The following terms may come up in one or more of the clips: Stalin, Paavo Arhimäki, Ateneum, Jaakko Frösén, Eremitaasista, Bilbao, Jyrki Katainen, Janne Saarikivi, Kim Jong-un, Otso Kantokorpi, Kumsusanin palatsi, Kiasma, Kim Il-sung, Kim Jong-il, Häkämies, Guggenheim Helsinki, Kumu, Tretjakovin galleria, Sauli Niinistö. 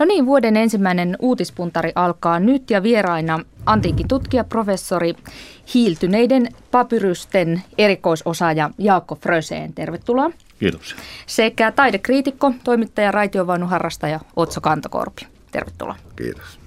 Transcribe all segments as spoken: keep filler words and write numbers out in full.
No niin, vuoden ensimmäinen uutispuntari alkaa nyt ja vieraina antiikin tutkija, professori, hiiltyneiden papyrusten erikoisosaaja Jaakko Frösén. Tervetuloa. Kiitos. Sekä taidekriitikko, toimittaja, raitiovaunuharrastaja Otso Kantokorpi. Tervetuloa. Kiitos.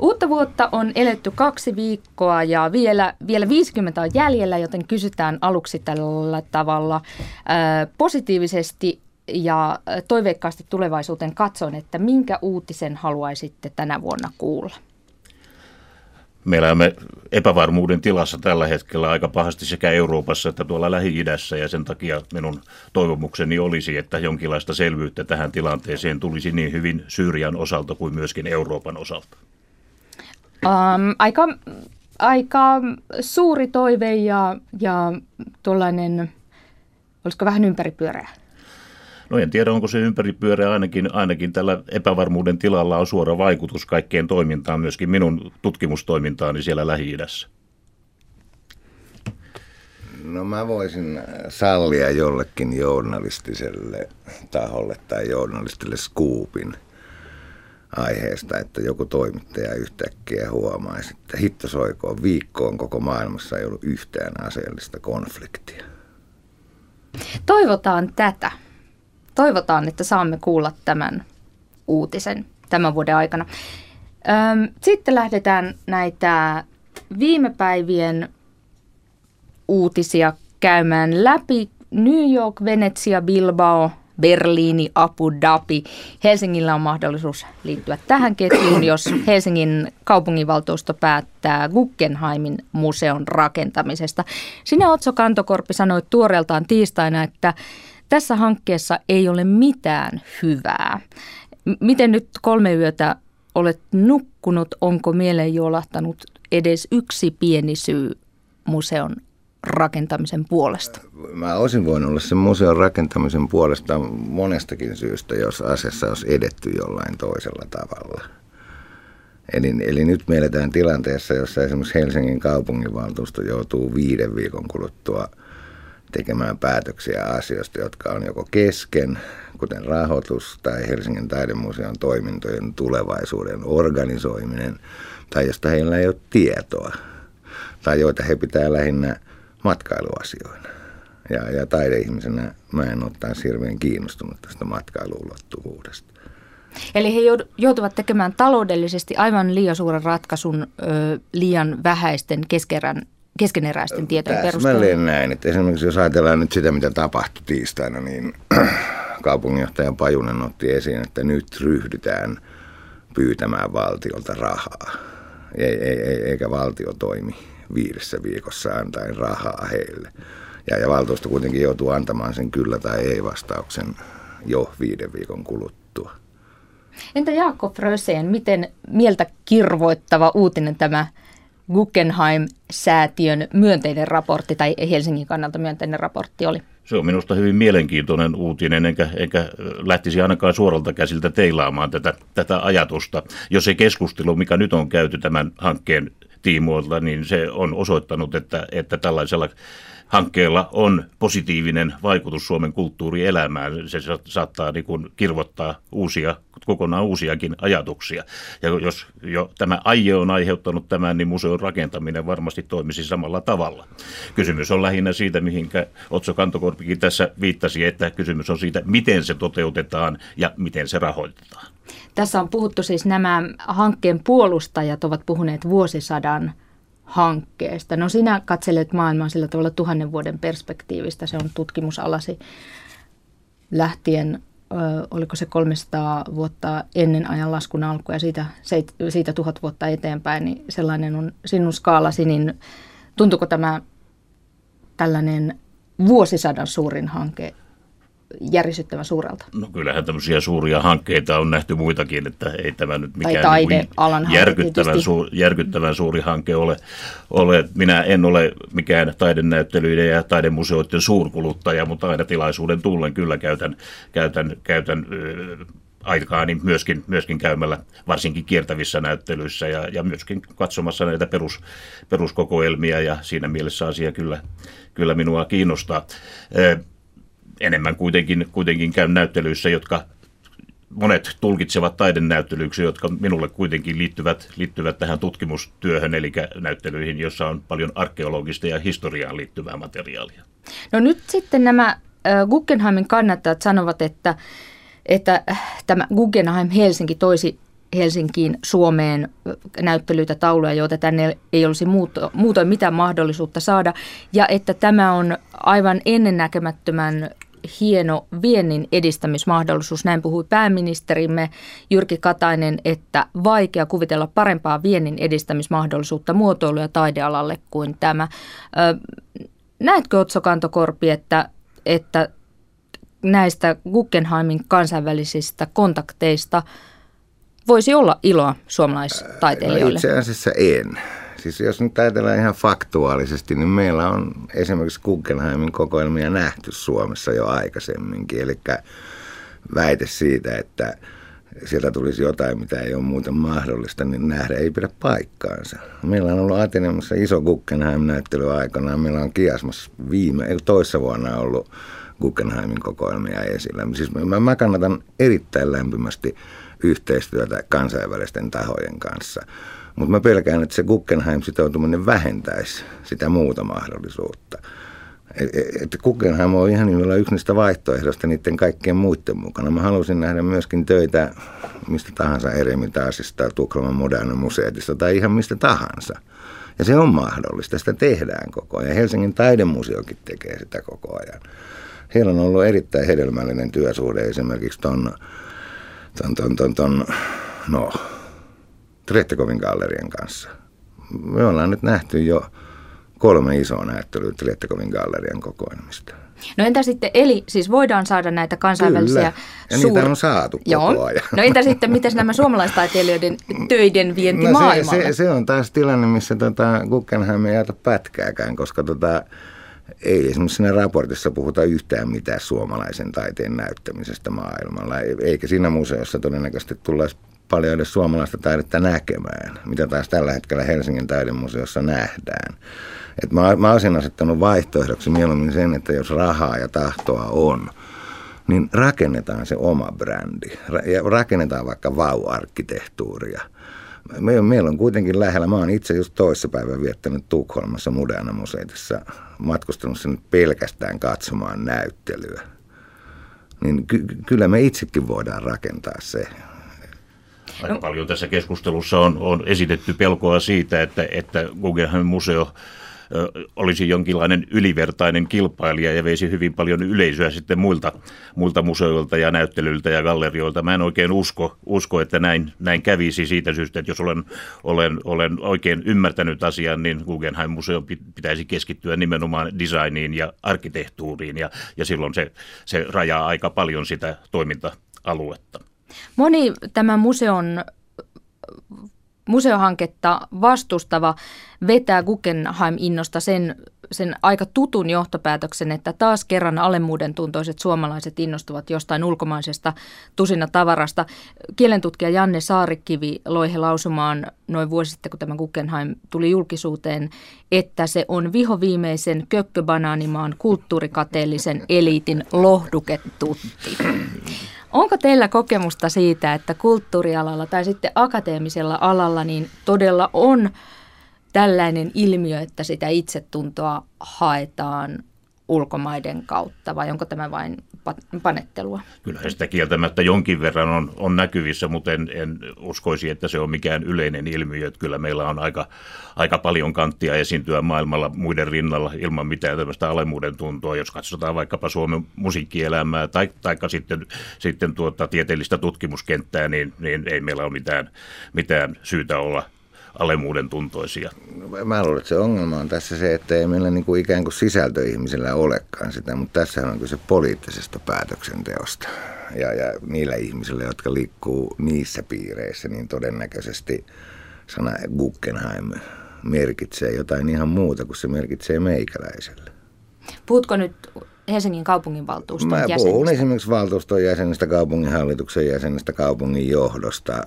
Uutta vuotta on eletty kaksi viikkoa ja vielä, vielä viisikymmentä on jäljellä, joten kysytään aluksi tällä tavalla ää, positiivisesti ja toiveikkaasti tulevaisuuteen katson, että minkä uutisen haluaisitte tänä vuonna kuulla? Me elämme epävarmuuden tilassa tällä hetkellä aika pahasti sekä Euroopassa että tuolla Lähi-idässä, ja sen takia minun toivomukseni olisi, että jonkinlaista selvyyttä tähän tilanteeseen tulisi niin hyvin Syyrian osalta kuin myöskin Euroopan osalta. Um, aika, aika suuri toive ja, ja tuollainen, olisiko vähän ympäripyöreä? No en tiedä, onko se ympäripyöreä, ainakin, ainakin tällä epävarmuuden tilalla on suora vaikutus kaikkeen toimintaan, myöskin minun tutkimustoimintaani siellä Lähi-idässä. No mä voisin sallia jollekin journalistiselle taholle tai journalistille skuupin aiheesta, että joku toimittaja yhtäkkiä huomaisi, että hitto soikoon, viikkoon koko maailmassa ei ollut yhtään aseellista konfliktia. Toivotaan tätä. Toivotaan, että saamme kuulla tämän uutisen tämän vuoden aikana. Sitten lähdetään näitä viime päivien uutisia käymään läpi. New York, Venetsia, Bilbao, Berliini, Abu Dhabi. Helsingillä on mahdollisuus liittyä tähän ketjuun, jos Helsingin kaupunginvaltuusto päättää Guggenheimin museon rakentamisesta. Sinä, Otso Kantokorpi, sanoit tuoreeltaan tiistaina, että tässä hankkeessa ei ole mitään hyvää. Miten nyt kolme yötä olet nukkunut? Onko mieleen jolahtanut edes yksi pieni syy museon rakentamisen puolesta? Mä olisin voinut olla sen museon rakentamisen puolesta monestakin syystä, jos asiassa olisi edetty jollain toisella tavalla. Eli, eli nyt me eletään tilanteessa, jossa esimerkiksi Helsingin kaupunginvaltuusto joutuu viiden viikon kuluttua tekemään päätöksiä asioista, jotka on joko kesken, kuten rahoitus tai Helsingin taidemuseon toimintojen tulevaisuuden organisoiminen, tai josta heillä ei ole tietoa, tai joita he pitää lähinnä matkailuasioina. Ja, ja taideihmisenä mä en ole taas hirveän kiinnostunut tästä matkailuulottuvuudesta. Eli he joutuvat tekemään taloudellisesti aivan liian suuren ratkaisun ö, liian vähäisten keskerän keskeneräisten tietojen perusteella. Täsmälleen näin, että esimerkiksi jos ajatellaan nyt sitä, mitä tapahtui tiistaina, niin kaupunginjohtaja Pajunen otti esiin, että nyt ryhdytään pyytämään valtiolta rahaa. Ei, ei, ei, eikä valtio toimi viidessä viikossa antaen rahaa heille. Ja, ja valtuusto kuitenkin joutuu antamaan sen kyllä tai ei vastauksen jo viiden viikon kuluttua. Entä Jaakko Frösén, miten mieltä kirvoittava uutinen tämä Guggenheim-säätiön myönteinen raportti tai Helsingin kannalta myönteinen raportti oli? Se on minusta hyvin mielenkiintoinen uutinen, enkä, enkä lähtisi ainakaan suoralta käsiltä teilaamaan tätä, tätä ajatusta. Jos se keskustelu, mikä nyt on käyty tämän hankkeen tiimoilta, niin se on osoittanut, että, että tällaisella hankkeella on positiivinen vaikutus Suomen kulttuurielämään. Se saattaa niin kuin kirvottaa uusia, kokonaan uusiakin ajatuksia. Ja jos jo tämä aie on aiheuttanut tämän, niin museon rakentaminen varmasti toimisi samalla tavalla. Kysymys on lähinnä siitä, mihinkä Otso Kantokorpikin tässä viittasi, että kysymys on siitä, miten se toteutetaan ja miten se rahoitetaan. Tässä on puhuttu siis, nämä hankkeen puolustajat ovat puhuneet vuosisadan hankkeesta. No sinä katselet maailmaa sillä tavalla tuhannen vuoden perspektiivistä. Se on tutkimusalasi lähtien, ö, oliko se kolmesataa vuotta ennen ajan laskun alkua ja siitä, se, siitä tuhat vuotta eteenpäin, niin sellainen on sinun skaalasi. Niin tuntuuko tämä tällainen vuosisadan suurin hanke järisyttävän suurelta? No kyllähän tämmöisiä suuria hankkeita on nähty muitakin, että ei tämä nyt mikään niin järkyttävän, suur, järkyttävän suuri hanke ole, ole. Minä en ole mikään taidenäyttelyiden ja taidemuseoiden suurkuluttaja, mutta aina tilaisuuden tullen kyllä käytän, käytän, käytän äh, aikaani myöskin, myöskin käymällä varsinkin kiertävissä näyttelyissä ja, ja myöskin katsomassa näitä perus, peruskokoelmia, ja siinä mielessä asia kyllä, kyllä minua kiinnostaa. Äh, Enemmän kuitenkin, kuitenkin käyn näyttelyissä, jotka monet tulkitsevat taidenäyttelyiksi, jotka minulle kuitenkin liittyvät, liittyvät tähän tutkimustyöhön, eli näyttelyihin, jossa on paljon arkeologista ja historiaan liittyvää materiaalia. No nyt sitten nämä Guggenheimin kannattajat sanovat, että, että tämä Guggenheim Helsinki toisi Helsinkiin, Suomeen näyttelyitä, tauluja, joita tänne ei olisi muutoin mitään mahdollisuutta saada, ja että tämä on aivan ennennäkemättömän hieno viennin edistämismahdollisuus. Näin puhui pääministerimme Jyrki Katainen, että vaikea kuvitella parempaa viennin edistämismahdollisuutta muotoilu- ja taidealalle kuin tämä. Näetkö, Otso Kantokorpi, että, että näistä Guggenheimin kansainvälisistä kontakteista voisi olla iloa suomalaistaiteilijoille? No itse asiassa en. Siis jos nyt ajatellaan ihan faktuaalisesti, niin meillä on esimerkiksi Guggenheimin kokoelmia nähty Suomessa jo aikaisemminkin. Eli väite siitä, että sieltä tulisi jotain, mitä ei ole muuten mahdollista, niin nähdä ei pidä paikkaansa. Meillä on ollut Ateneumissa iso Guggenheim-näyttely aikanaan. Meillä on Kiasmassa viime, toissa vuonna ollut Guggenheimin kokoelmia esillä. Siis mä, mä kannatan erittäin lämpimästi yhteistyötä kansainvälisten tahojen kanssa. Mutta mä pelkään, että se Guggenheim-sitoutuminen vähentäisi sitä muuta mahdollisuutta. Että Guggenheim on ihan nimellä yksi niistä vaihtoehdosta niiden kaikkien muiden mukana. Mä halusin nähdä myöskin töitä mistä tahansa Eremitaasista, Tukholman Mudeanan museetista tai ihan mistä tahansa. Ja se on mahdollista, sitä tehdään koko ajan. Helsingin taidemuseokin tekee sitä koko ajan. Heillä on ollut erittäin hedelmällinen työsuhde esimerkiksi ton, ton, ton, ton, ton no... Tretjakovin gallerian kanssa. Me ollaan nyt nähty jo kolme isoa näyttelyä Tretjakovin gallerian kokoelmista. No entä sitten, eli siis voidaan saada näitä kansainvälisiä... Kyllä, ja suur... niitä on saatu koko Joo. ajan. No entä sitten, miten nämä suomalaistaiteilijoiden töiden vienti no maailmalle? Se, se, se on taas tilanne, missä tota, Guggenheim ei jaeta pätkääkään, koska tota, ei esimerkiksi siinä raportissa puhuta yhtään mitään suomalaisen taiteen näyttämisestä maailmalla. Eikä siinä museossa todennäköisesti tullaisi paljon edes suomalaista taidetta näkemään, mitä taas tällä hetkellä Helsingin taidemuseossa nähdään. Et mä, mä olisin asettanut vaihtoehdoksi mieluummin sen, että jos rahaa ja tahtoa on, niin rakennetaan se oma brändi ja rakennetaan vaikka vau-arkkitehtuuria. Me, meillä on kuitenkin lähellä, mä oon itse just toissapäivän viettänyt Tukholmassa Mudeanan museetissa, matkustanut sinne pelkästään katsomaan näyttelyä. Niin ky- kyllä me itsekin voidaan rakentaa se. Aika paljon tässä keskustelussa on, on esitetty pelkoa siitä, että, että Guggenheim-museo olisi jonkinlainen ylivertainen kilpailija ja veisi hyvin paljon yleisöä sitten muilta, muilta museoilta ja näyttelyiltä ja gallerioilta. Mä en oikein usko, usko että näin, näin kävisi siitä syystä, että jos olen, olen, olen oikein ymmärtänyt asian, niin Guggenheim-museo pitäisi keskittyä nimenomaan designiin ja arkkitehtuuriin ja, ja silloin se, se rajaa aika paljon sitä toiminta-aluetta. Moni tämän museon, museohanketta vastustava vetää Guggenheim-innosta sen, sen aika tutun johtopäätöksen, että taas kerran alemmuuden tuntoiset suomalaiset innostuvat jostain ulkomaisesta tusina tavarasta. Kielentutkija Janne Saarikivi loi he lausumaan noin vuosi sitten, kun tämä Guggenheim tuli julkisuuteen, että se on vihoviimeisen kökköbanaanimaan kulttuurikateellisen eliitin lohduketutti. Onko teillä kokemusta siitä, että kulttuurialalla tai sitten akateemisella alalla niin todella on tällainen ilmiö, että sitä itsetuntoa haetaan ulkomaiden kautta, vai onko tämä vain panettelua? Kyllähän sitä kieltämättä jonkin verran on, on näkyvissä, mutta en, en uskoisi, että se on mikään yleinen ilmiö. Että kyllä meillä on aika, aika paljon kanttia esiintyä maailmalla muiden rinnalla ilman mitään tällaista alemmuuden tuntoa, jos katsotaan vaikkapa Suomen musiikkielämää tai taikka sitten, sitten tuota tieteellistä tutkimuskenttää, niin, niin ei meillä ole mitään, mitään syytä olla alemmuuden tuntoisia. Mä luulen, että se ongelma on tässä se, että ei meillä niin kuin ikään kuin sisältöihmisillä olekaan sitä, mutta tässä on kyse poliittisesta päätöksenteosta. Ja, ja niillä ihmisillä, jotka liikkuu niissä piireissä, niin todennäköisesti sana Guggenheim merkitsee jotain ihan muuta kuin se merkitsee meikäläiselle. Puhutko nyt Helsingin kaupunginvaltuuston Mä jäsenistä? Mä puhun esimerkiksi valtuuston jäsenistä, kaupunginhallituksen jäsenistä, kaupungin johdosta.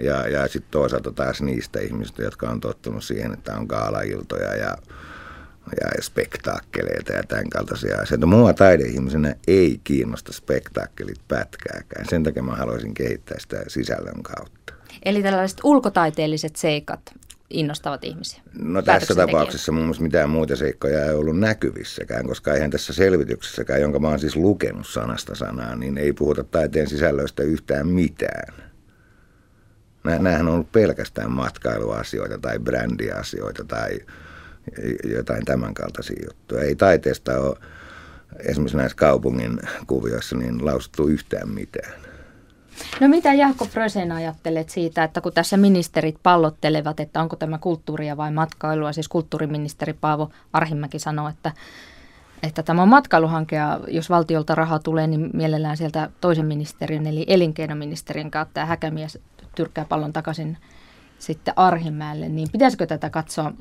Ja, ja sitten toisaalta taas niistä ihmisistä, jotka on tottunut siihen, että on gaalailtoja ja ja spektaakkeleita ja tämän kaltaisia asioita. Mua taideihmisenä ei kiinnosta spektaakkelit pätkääkään. Sen takia mä haluaisin kehittää sitä sisällön kautta. Eli tällaiset ulkotaiteelliset seikat innostavat ihmisiä? No tässä tapauksessa mun mielestä mitään muita seikkoja ei ollut näkyvissäkään, koska eihän tässä selvityksessäkään, jonka mä oon siis lukenut sanasta sanaan, niin ei puhuta taiteen sisällöistä yhtään mitään. Nämähän on ollut pelkästään matkailuasioita tai brändiasioita tai jotain tämän kaltaisia juttuja. Ei taiteesta ole esimerkiksi näissä kaupungin kuvioissa niin lausuttu yhtään mitään. No mitä Jaakko Frösén ajattelet siitä, että kun tässä ministerit pallottelevat, että onko tämä kulttuuria vai matkailua, siis kulttuuriministeri Paavo Arhimäki sanoi, että, että tämä on matkailuhanke ja jos valtiolta rahaa tulee, niin mielellään sieltä toisen ministeriön eli elinkeinoministerin kautta ja Häkämies tyrkkää pallon takaisin sitten Arhimäelle, niin pitäisikö tätä katsoa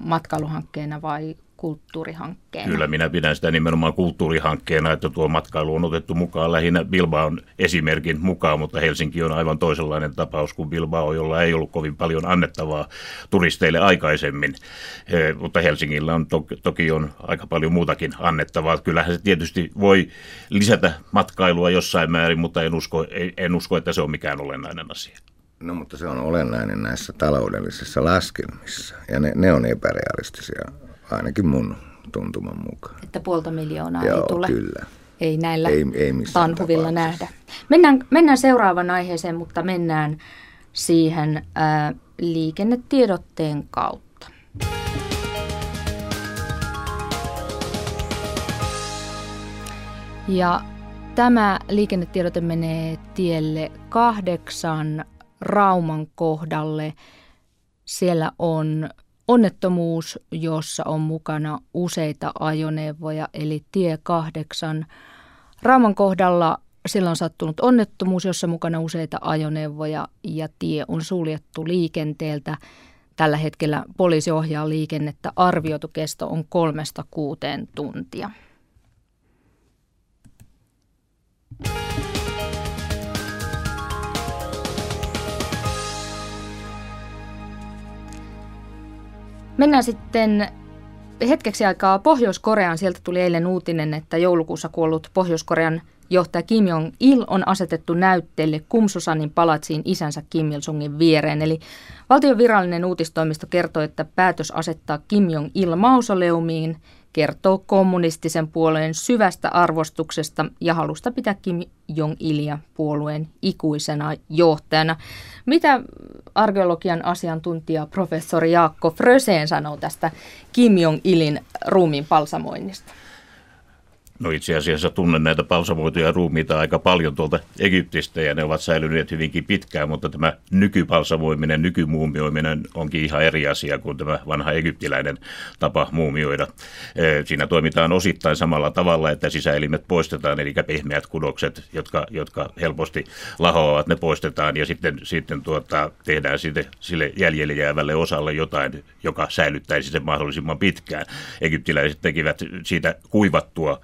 matkailuhankkeena vai kulttuurihankkeena? Kyllä minä pidän sitä nimenomaan kulttuurihankkeena, että tuo matkailu on otettu mukaan lähinnä Bilbaon esimerkin mukaan, mutta Helsinki on aivan toisenlainen tapaus kuin Bilbao, jolla ei ollut kovin paljon annettavaa turisteille aikaisemmin, eh, mutta Helsingillä on to- toki on aika paljon muutakin annettavaa. Kyllähän se tietysti voi lisätä matkailua jossain määrin, mutta en usko, en usko että se on mikään olennainen asia. No mutta se on olennainen näissä taloudellisissa laskelmissa ja ne, ne on epärealistisia, ainakin mun tuntuman mukaan. Että puolta miljoonaa Joo, ei tule. Kyllä. Ei näillä ei, ei tanhuvilla nähdä. Mennään, mennään seuraavaan aiheeseen, mutta mennään siihen ää, liikennetiedotteen kautta. Ja tämä liikennetiedote menee tielle kahdeksan. Rauman kohdalle. Siellä on onnettomuus, jossa on mukana useita ajoneuvoja, eli tie kahdeksan. Rauman kohdalla siellä on sattunut onnettomuus, jossa on mukana useita ajoneuvoja ja tie on suljettu liikenteeltä. Tällä hetkellä poliisi ohjaa liikennettä. Arvioitu kesto on kolmesta kuuteen tuntia. Mennään sitten hetkeksi aikaa Pohjois-Koreaan. Sieltä tuli eilen uutinen, että joulukuussa kuollut Pohjois-Korean johtaja Kim Jong-il on asetettu näytteelle Kumsusanin palatsiin isänsä Kim Il-sungin viereen. Eli valtion virallinen uutistoimisto kertoi, että päätös asettaa Kim Jong-il mausoleumiin kertoo kommunistisen puolueen syvästä arvostuksesta ja halusta pitää Kim Jong-ilia puolueen ikuisena johtajana. Mitä arkeologian asiantuntija professori Jaakko Frösén sanoo tästä Kim Jong-ilin ruumiin palsamoinnista? No itse asiassa tunnen näitä palsamoituja ruumiita aika paljon tuolta Egyptistä ja ne ovat säilyneet hyvinkin pitkään, mutta tämä nykypalsamoiminen, nykymuumioiminen onkin ihan eri asia kuin tämä vanha egyptiläinen tapa muumioida. Siinä toimitaan osittain samalla tavalla, että sisäelimet poistetaan, eli pehmeät kudokset, jotka, jotka helposti lahoavat, ne poistetaan ja sitten, sitten tuota, tehdään sille, sille jäljelle jäävälle osalle jotain, joka säilyttäisi sen mahdollisimman pitkään. Egyptiläiset tekivät siitä kuivattua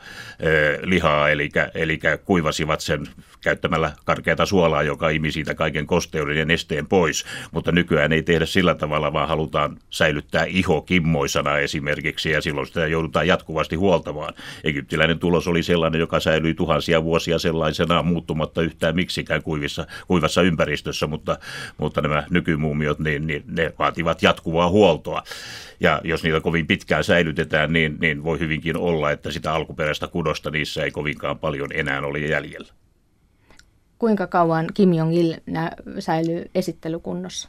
lihaa, eli, eli kuivasivat sen käyttämällä karkeata suolaa, joka imi siitä kaiken kosteuden ja nesteen pois, mutta nykyään ei tehdä sillä tavalla, vaan halutaan säilyttää iho kimmoisana esimerkiksi, ja silloin sitä joudutaan jatkuvasti huoltamaan. Egyptiläinen tulos oli sellainen, joka säilyi tuhansia vuosia sellaisenaan muuttumatta yhtään miksikään kuivissa, kuivassa ympäristössä, mutta, mutta nämä nykymuumiot, niin, niin ne vaativat jatkuvaa huoltoa, ja jos niitä kovin pitkään säilytetään, niin, niin voi hyvinkin olla, että sitä alkuperäistä kudosta niissä ei kovinkaan paljon enää ole jäljellä. Kuinka kauan Kim Jong-il säilyy esittelykunnossa?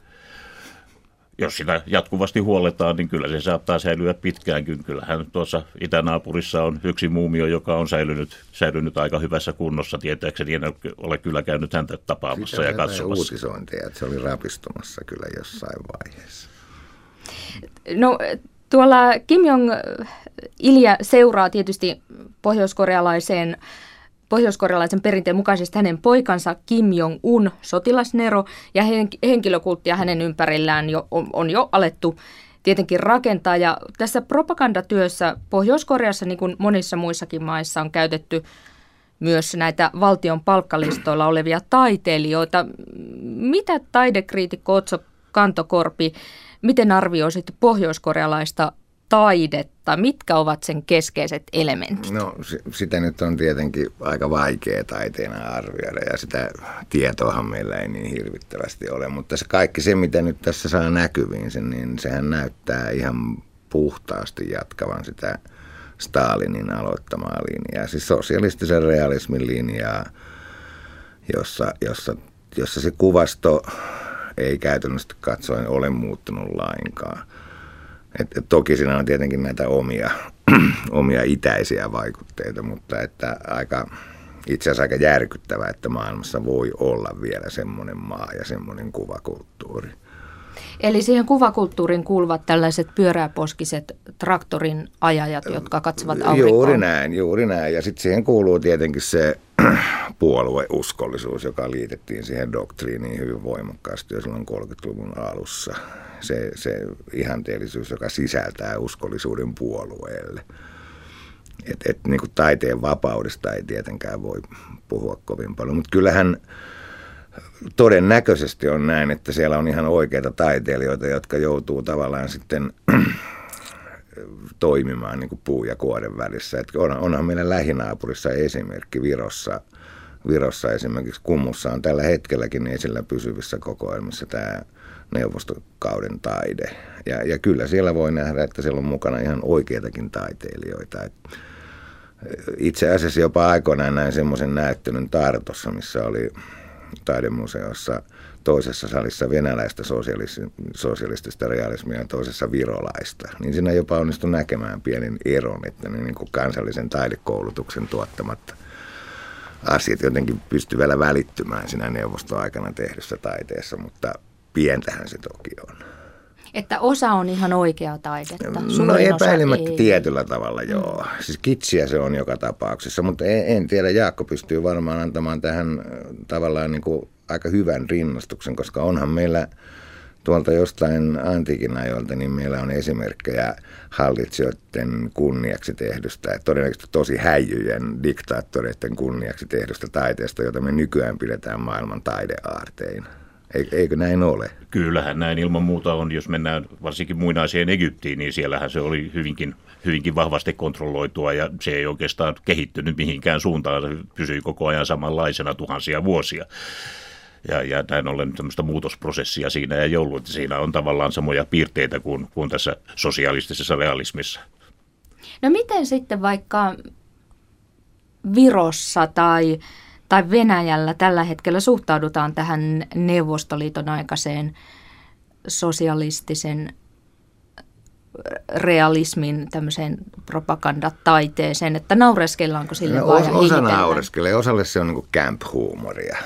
Jos sitä jatkuvasti huolletaan, niin kyllä se saattaa säilyä pitkäänkin. Kyllähän tuossa itänaapurissa on yksi muumio, joka on säilynyt, säilynyt aika hyvässä kunnossa. Tietääkseni en ole kyllä käynyt häntä tapaamassa sitä ja katsomassa. Uutisointia, että se oli rapistumassa kyllä jossain vaiheessa. No tuolla Kim Jong-ilia seuraa tietysti pohjoiskorealaisen, pohjoiskorealaisen perinteen mukaisesti hänen poikansa Kim Jong-un, sotilasnero, ja henkilökulttia hänen ympärillään jo, on, on jo alettu tietenkin rakentaa. Ja tässä propagandatyössä Pohjois-Koreassa, niin kuin monissa muissakin maissa, on käytetty myös näitä valtion palkkalistoilla olevia taiteilijoita. Mitä taidekriitikko Otso Kantokorpi, miten arvioisit pohjoiskorealaista taidetta? Mitkä ovat sen keskeiset elementit? No sitä nyt on tietenkin aika vaikea taiteena arvioida ja sitä tietoahan meillä ei niin hirvittävästi ole, mutta se kaikki se, mitä nyt tässä saa näkyviin, sen, niin sehän näyttää ihan puhtaasti jatkavan sitä Stalinin aloittamaa linjaa, siis sosialistisen realismin linjaa, jossa, jossa, jossa se kuvasto ei käytännössä katsoen ole muuttunut lainkaan. Et, et toki siinä on tietenkin näitä omia, omia itäisiä vaikutteita, mutta että aika, itse asiassa aika järkyttävää, että maailmassa voi olla vielä semmoinen maa ja semmoinen kuvakulttuuri. Eli siihen kuvakulttuuriin kuuluvat tällaiset pyöräposkiset traktorin ajajat, jotka katsovat aurinkoa. Juuri näin, juuri näin. Ja sitten siihen kuuluu tietenkin se puolueuskollisuus, joka liitettiin siihen doktriiniin hyvin voimakkaasti jo silloin kolmekymmentäluvun alussa. Se, se ihanteellisuus, joka sisältää uskollisuuden puolueelle. Et, et, niin kuin taiteen vapaudesta ei tietenkään voi puhua kovin paljon, mutta kyllähän todennäköisesti on näin, että siellä on ihan oikeita taiteilijoita, jotka joutuu tavallaan sitten toimimaan niin kuin puu ja kuoren välissä. Et on, onhan meillä lähinaapurissa esimerkki Virossa. Virossa esimerkiksi Kumussa on tällä hetkelläkin esillä pysyvissä kokoelmissa tämä neuvostokauden taide. Ja, ja kyllä siellä voi nähdä, että siellä on mukana ihan oikeitakin taiteilijoita. Et itse asiassa jopa aikoinaan näin semmoisen näyttelyn Tartossa, missä oli taidemuseossa toisessa salissa venäläistä sosialistista realismia ja toisessa virolaista, niin siinä jopa onnistui näkemään pienen eron, että ne niin kuin kansallisen taidekoulutuksen tuottamat asiat jotenkin pystyy vielä välittymään siinä neuvostoaikana tehdyssä taiteessa, mutta pientähän se toki on. Että osa on ihan oikea taidetta. Suurin no epäilemättä ei. Tietyllä tavalla, joo. Siis kitsiä se on joka tapauksessa, mutta en, en tiedä, Jaakko pystyy varmaan antamaan tähän tavallaan niin kuin aika hyvän rinnastuksen, koska onhan meillä tuolta jostain antiikin ajoilta, niin meillä on esimerkkejä hallitsijoiden kunniaksi tehdystä, todennäköisesti tosi häijyjen diktaattoreiden kunniaksi tehdystä taiteesta, jota me nykyään pidetään maailman taideaarteina. Eikö näin ole? Kyllähän näin ilman muuta on. Jos mennään varsinkin muinaiseen Egyptiin, niin siellähän se oli hyvinkin, hyvinkin vahvasti kontrolloitua ja se ei oikeastaan kehittynyt mihinkään suuntaan. Se pysyi koko ajan samanlaisena tuhansia vuosia. Ja, ja näin ollen tämmöistä muutosprosessia siinä ei ollut. Että siinä on tavallaan samoja piirteitä kuin, kuin tässä sosialistisessa realismissa. No miten sitten vaikka Virossa tai... tai Venäjällä tällä hetkellä suhtaudutaan tähän Neuvostoliiton aikaiseen sosialistisen realismin tämmöiseen propagandataiteeseen, että naureskellaanko sille no, vai osa hiitellään? Osa naureskelee, osalle se on niin kuin camp-huumoria.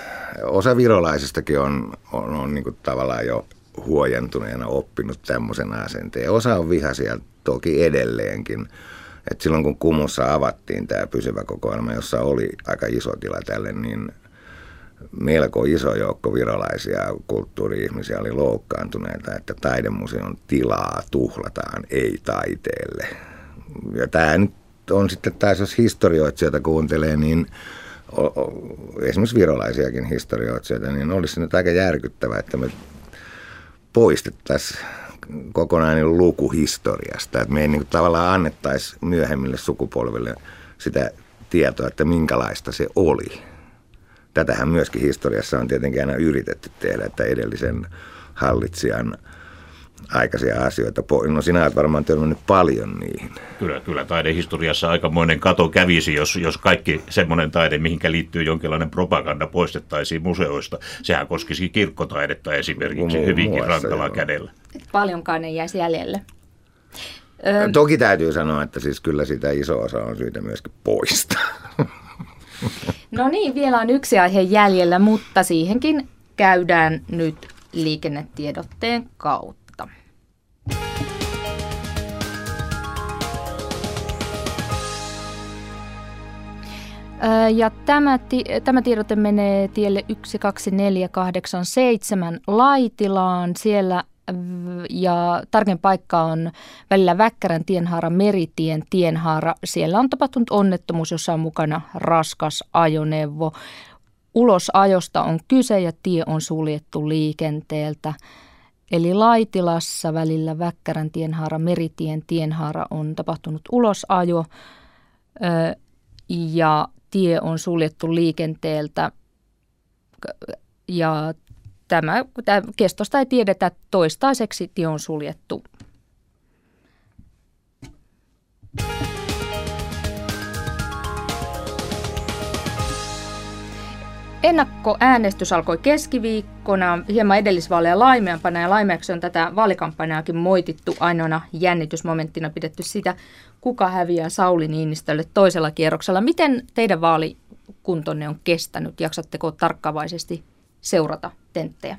Osa virolaisistakin on, on, on niin kuin tavallaan jo huojentuneena oppinut tämmöisen asenteen. Osa on vihaisia toki edelleenkin. Et silloin kun Kumussa avattiin tämä pysyvä kokoelma, jossa oli aika iso tila tälle, niin melko iso joukko virolaisia kulttuuri-ihmisiä oli loukkaantuneita, että taidemuseon tilaa tuhlataan ei-taiteelle. Ja tämä nyt on sitten taas, jos historioitsijoita kuuntelee, niin o- o- esimerkiksi virolaisiakin historioitsijoita, niin olisi se nyt aika järkyttävää, että me poistettaisiin kokonainen luku historiasta, että me ei niin kuin tavallaan annettaisi myöhemmille sukupolville sitä tietoa, että minkälaista se oli. Tätähän myöskin historiassa on tietenkin aina yritetty tehdä, että edellisen hallitsijan aikaisia asioita. No sinä olet varmaan törmännyt paljon niihin. Kyllä, kyllä taidehistoriassa aikamoinen kato kävisi, jos, jos kaikki semmoinen taide, mihinkä liittyy jonkinlainen propaganda, poistettaisiin museoista. Sehän koskisi kirkkotaidetta esimerkiksi Mu- hyvinkin rankalla joo. kädellä. Paljonkaan ei jäisi jäljelle. Ö... Toki täytyy sanoa, että siis kyllä sitä iso osa on syytä myöskin poistaa. No niin, vielä on yksi aihe jäljellä, mutta siihenkin käydään nyt liikennetiedotteen kautta. Ja tämä, ti- tämä tiedote menee tielle yksi kaksi neljä kahdeksan seitsemän Laitilaan. Siellä ja tarkempi paikka on välillä Väkkärän tienhaara, Meritien tienhaara. Siellä on tapahtunut onnettomuus, jossa on mukana raskas ajoneuvo. Ulosajosta on kyse ja tie on suljettu liikenteeltä. Eli Laitilassa välillä Väkkärän tienhaara, Meritien tienhaara on tapahtunut ulosajo ö, ja tie on suljettu liikenteeltä ja tämä, tämä kestosta ei tiedetä, toistaiseksi tie on suljettu. Ennakkoäänestys alkoi keskiviikkona, hieman edellisvaaleja laimeampana ja laimeaksi on tätä vaalikampanjaakin moitittu, ainoana jännitysmomenttina pidetty sitä, kuka häviää Sauli Niinistölle toisella kierroksella. Miten teidän vaalikuntonne on kestänyt? Jaksatteko tarkkaavaisesti seurata tenttejä?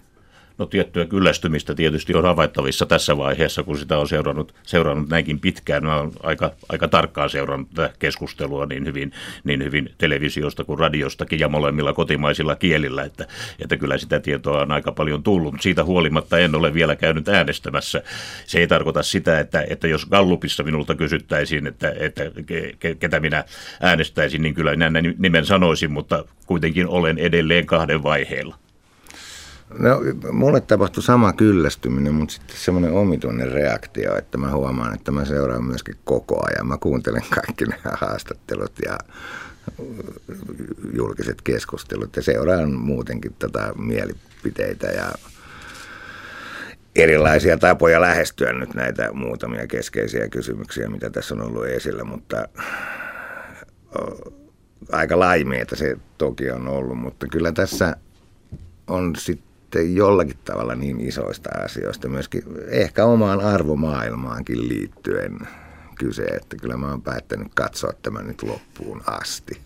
No tiettyä kyllästymistä tietysti on havaittavissa tässä vaiheessa, kun sitä on seurannut, seurannut näinkin pitkään. Mä olen aika, aika tarkkaan seurannut tätä keskustelua niin hyvin, niin hyvin televisiosta kuin radiostakin ja molemmilla kotimaisilla kielillä, että, että kyllä sitä tietoa on aika paljon tullut. Siitä huolimatta en ole vielä käynyt äänestämässä. Se ei tarkoita sitä, että, että jos Gallupissa minulta kysyttäisiin, että, että ketä minä äänestäisin, niin kyllä minä nimen sanoisin, mutta kuitenkin olen edelleen kahden vaiheella. No, mulle tapahtui sama kyllästyminen, mutta sitten semmoinen omituinen reaktio, että mä huomaan, että mä seuraan myöskin koko ajan. Mä kuuntelen kaikki nämä haastattelut ja julkiset keskustelut ja seuraan muutenkin tätä mielipiteitä ja erilaisia tapoja lähestyä nyt näitä muutamia keskeisiä kysymyksiä, mitä tässä on ollut esillä, mutta aika laimeita se toki on ollut, mutta kyllä tässä on sitten jollakin tavalla niin isoista asioista myöskin ehkä omaan arvomaailmaankin liittyen kyse, että kyllä mä oon päättänyt katsoa tämän nyt loppuun asti.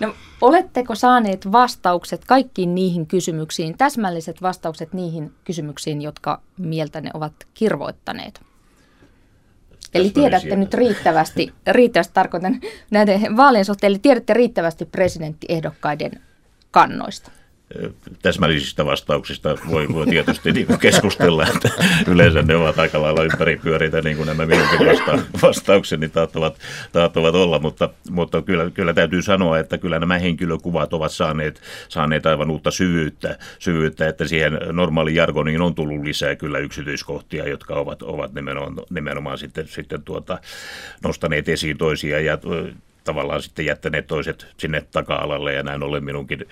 No, oletteko saaneet vastaukset kaikkiin niihin kysymyksiin, täsmälliset vastaukset niihin kysymyksiin, jotka mieltäne ovat kirvoittaneet? Eli tiedätte nyt riittävästi, riittävästi tarkoitan näiden vaalien suhteen, eli tiedätte riittävästi presidenttiehdokkaiden kannoista. Täsmällisistä vastauksista voi, voi tietysti niin keskustella, että yleensä ne ovat aika lailla ympäripyöreitä, niin kuin nämä minunkin vasta- vastaukseni tahtovat, tahtovat olla, mutta, mutta kyllä, kyllä täytyy sanoa, että kyllä nämä henkilökuvat ovat saaneet, saaneet aivan uutta syvyyttä, syvyyttä, että siihen normaaliin jargoniin on tullut lisää kyllä yksityiskohtia, jotka ovat, ovat nimenomaan, nimenomaan sitten, sitten tuota, nostaneet esiin toisia ja tavallaan sitten jättäneet toiset sinne taka-alalle ja näin ollen minunkin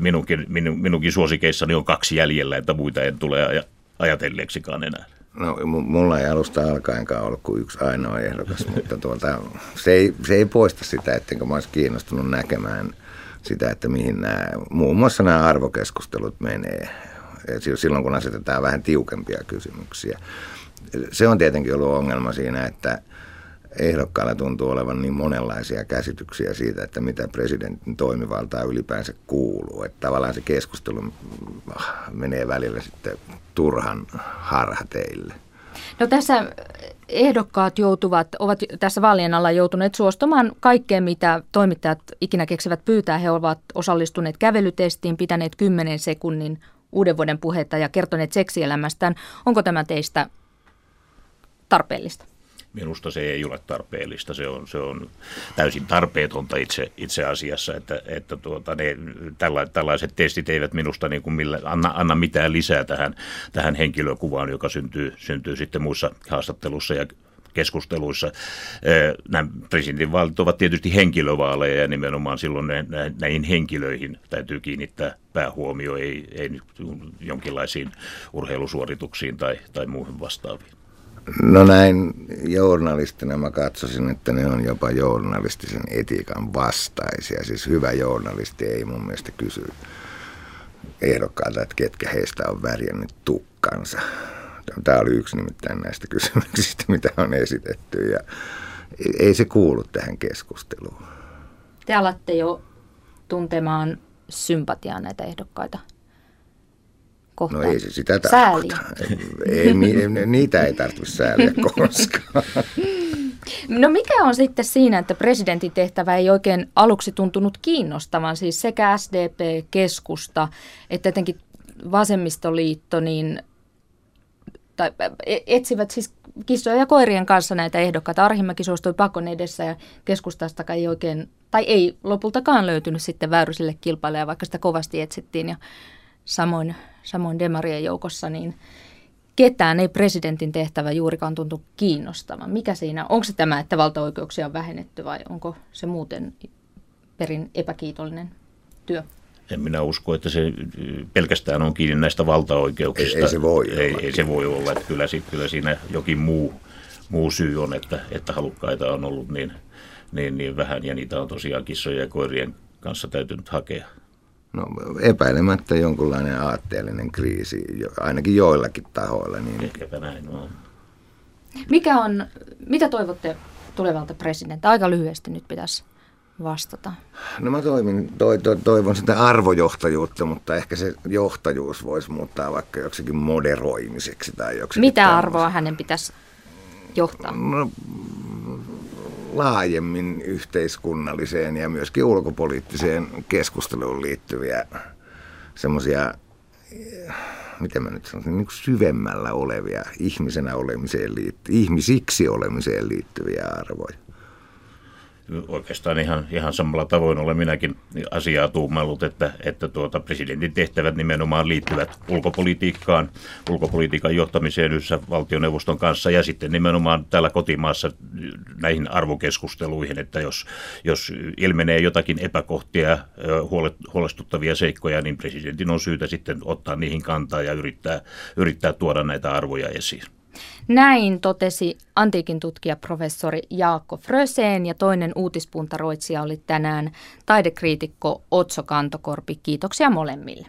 Minunkin, minu, minunkin suosikeissani on kaksi jäljellä, että muita en tule ajatelleeksikaan enää. No, mulla ei alusta alkaenkaan ollut kuin yksi ainoa ehdokas, mutta tuolta, se, ei, se ei poista sitä, ettenkö mä olisi kiinnostunut näkemään sitä, että mihin nämä, muun muassa nämä arvokeskustelut menee, silloin kun asetetaan vähän tiukempia kysymyksiä. Se on tietenkin ollut ongelma siinä, että ehdokkailla tuntuu olevan niin monenlaisia käsityksiä siitä, että mitä presidentin toimivaltaa ylipäänsä kuuluu. Että tavallaan se keskustelu menee välillä sitten turhan harhateille. No tässä ehdokkaat joutuvat, ovat tässä vaalien alla joutuneet suostumaan kaikkeen, mitä toimittajat ikinä keksivät pyytää. He ovat osallistuneet kävelytestiin, pitäneet kymmenen sekunnin uuden vuoden puhetta ja kertoneet seksielämästään. Onko tämä teistä tarpeellista? Minusta se ei ole tarpeellista, se on, se on täysin tarpeetonta itse, itse asiassa, että, että tuota, ne, tälla, tällaiset testit eivät minusta niin kuin millä, anna, anna mitään lisää tähän, tähän henkilökuvaan, joka syntyy, syntyy sitten muissa haastattelussa ja keskusteluissa. Nämä presidentinvaalit ovat tietysti henkilövaaleja ja nimenomaan silloin ne, näihin henkilöihin täytyy kiinnittää päähuomio, ei, ei jonkinlaisiin urheilusuorituksiin tai, tai muuhun vastaaviin. No näin journalistina mä katsosin, että ne on jopa journalistisen etiikan vastaisia. Siis hyvä journalisti ei mun mielestä kysy ehdokkaalta, että ketkä heistä on värjännyt tukkansa. Tämä oli yksi nimittäin näistä kysymyksistä, mitä on esitetty ja ei se kuulu tähän keskusteluun. Te alatte jo tuntemaan sympatiaa näitä ehdokkaita. Kohtaan. No ei se sitä tarkoita. Ei, ei, niitä ei tarvitse sääliä koskaan. No mikä on sitten siinä, että presidentin tehtävä ei oikein aluksi tuntunut kiinnostavan, siis sekä S D P, keskusta, että jotenkin vasemmistoliitto, niin tai etsivät siis kissoja ja koirien kanssa näitä ehdokkaita. Arhimäki suostui pakon edessä ja keskustastakaan ei oikein, tai ei lopultakaan löytynyt sitten Väyryselle kilpailijaa, vaikka sitä kovasti etsittiin ja Samoin, samoin demarien joukossa, niin ketään ei presidentin tehtävä juurikaan tuntu kiinnostavan. Mikä siinä, onko se tämä, että valtaoikeuksia on vähennetty vai onko se muuten perin epäkiitollinen työ? En minä usko, että se pelkästään on kiinni näistä valtaoikeuksista. Ei, ei se voi ei, olla. Ei se voi olla, että kyllä, kyllä siinä jokin muu, muu syy on, että, että halukkaita on ollut niin, niin, niin vähän ja niitä on tosiaan kissojen ja koirien kanssa täytynyt hakea. No epäilemättä jonkunlainen aatteellinen kriisi, ainakin joillakin tahoilla. Niin... Ehkäpä näin on. Mikä on, mitä toivotte tulevalta presidentiltä? Aika lyhyesti nyt pitäisi vastata. No mä toivin, to, to, toivon sitä arvojohtajuutta, mutta ehkä se johtajuus voisi muuttaa vaikka joksikin moderoimiseksi tai joksikin. Mitä tämmöisen arvoa hänen pitäisi johtaa? No, laajemmin yhteiskunnalliseen ja myöskin ulkopoliittiseen keskusteluun liittyviä semmoisia, miten mä nyt sanoisin, niin kuin syvemmällä olevia, ihmisenä olemiseen liitty- ihmisiksi olemiseen liittyviä arvoja. Oikeastaan ihan, ihan samalla tavoin olen minäkin asiaa tuumallut, että, että tuota, presidentin tehtävät nimenomaan liittyvät ulkopolitiikkaan, ulkopolitiikan johtamiseen yhdessä valtioneuvoston kanssa ja sitten nimenomaan täällä kotimaassa näihin arvokeskusteluihin, että jos, jos ilmenee jotakin epäkohtia, huolestuttavia seikkoja, niin presidentin on syytä sitten ottaa niihin kantaa ja yrittää, yrittää tuoda näitä arvoja esiin. Näin totesi antiikin tutkija professori Jaakko Frösén ja toinen uutispuntaroitsija oli tänään taidekriitikko Otso Kantokorpi. Kiitoksia molemmille.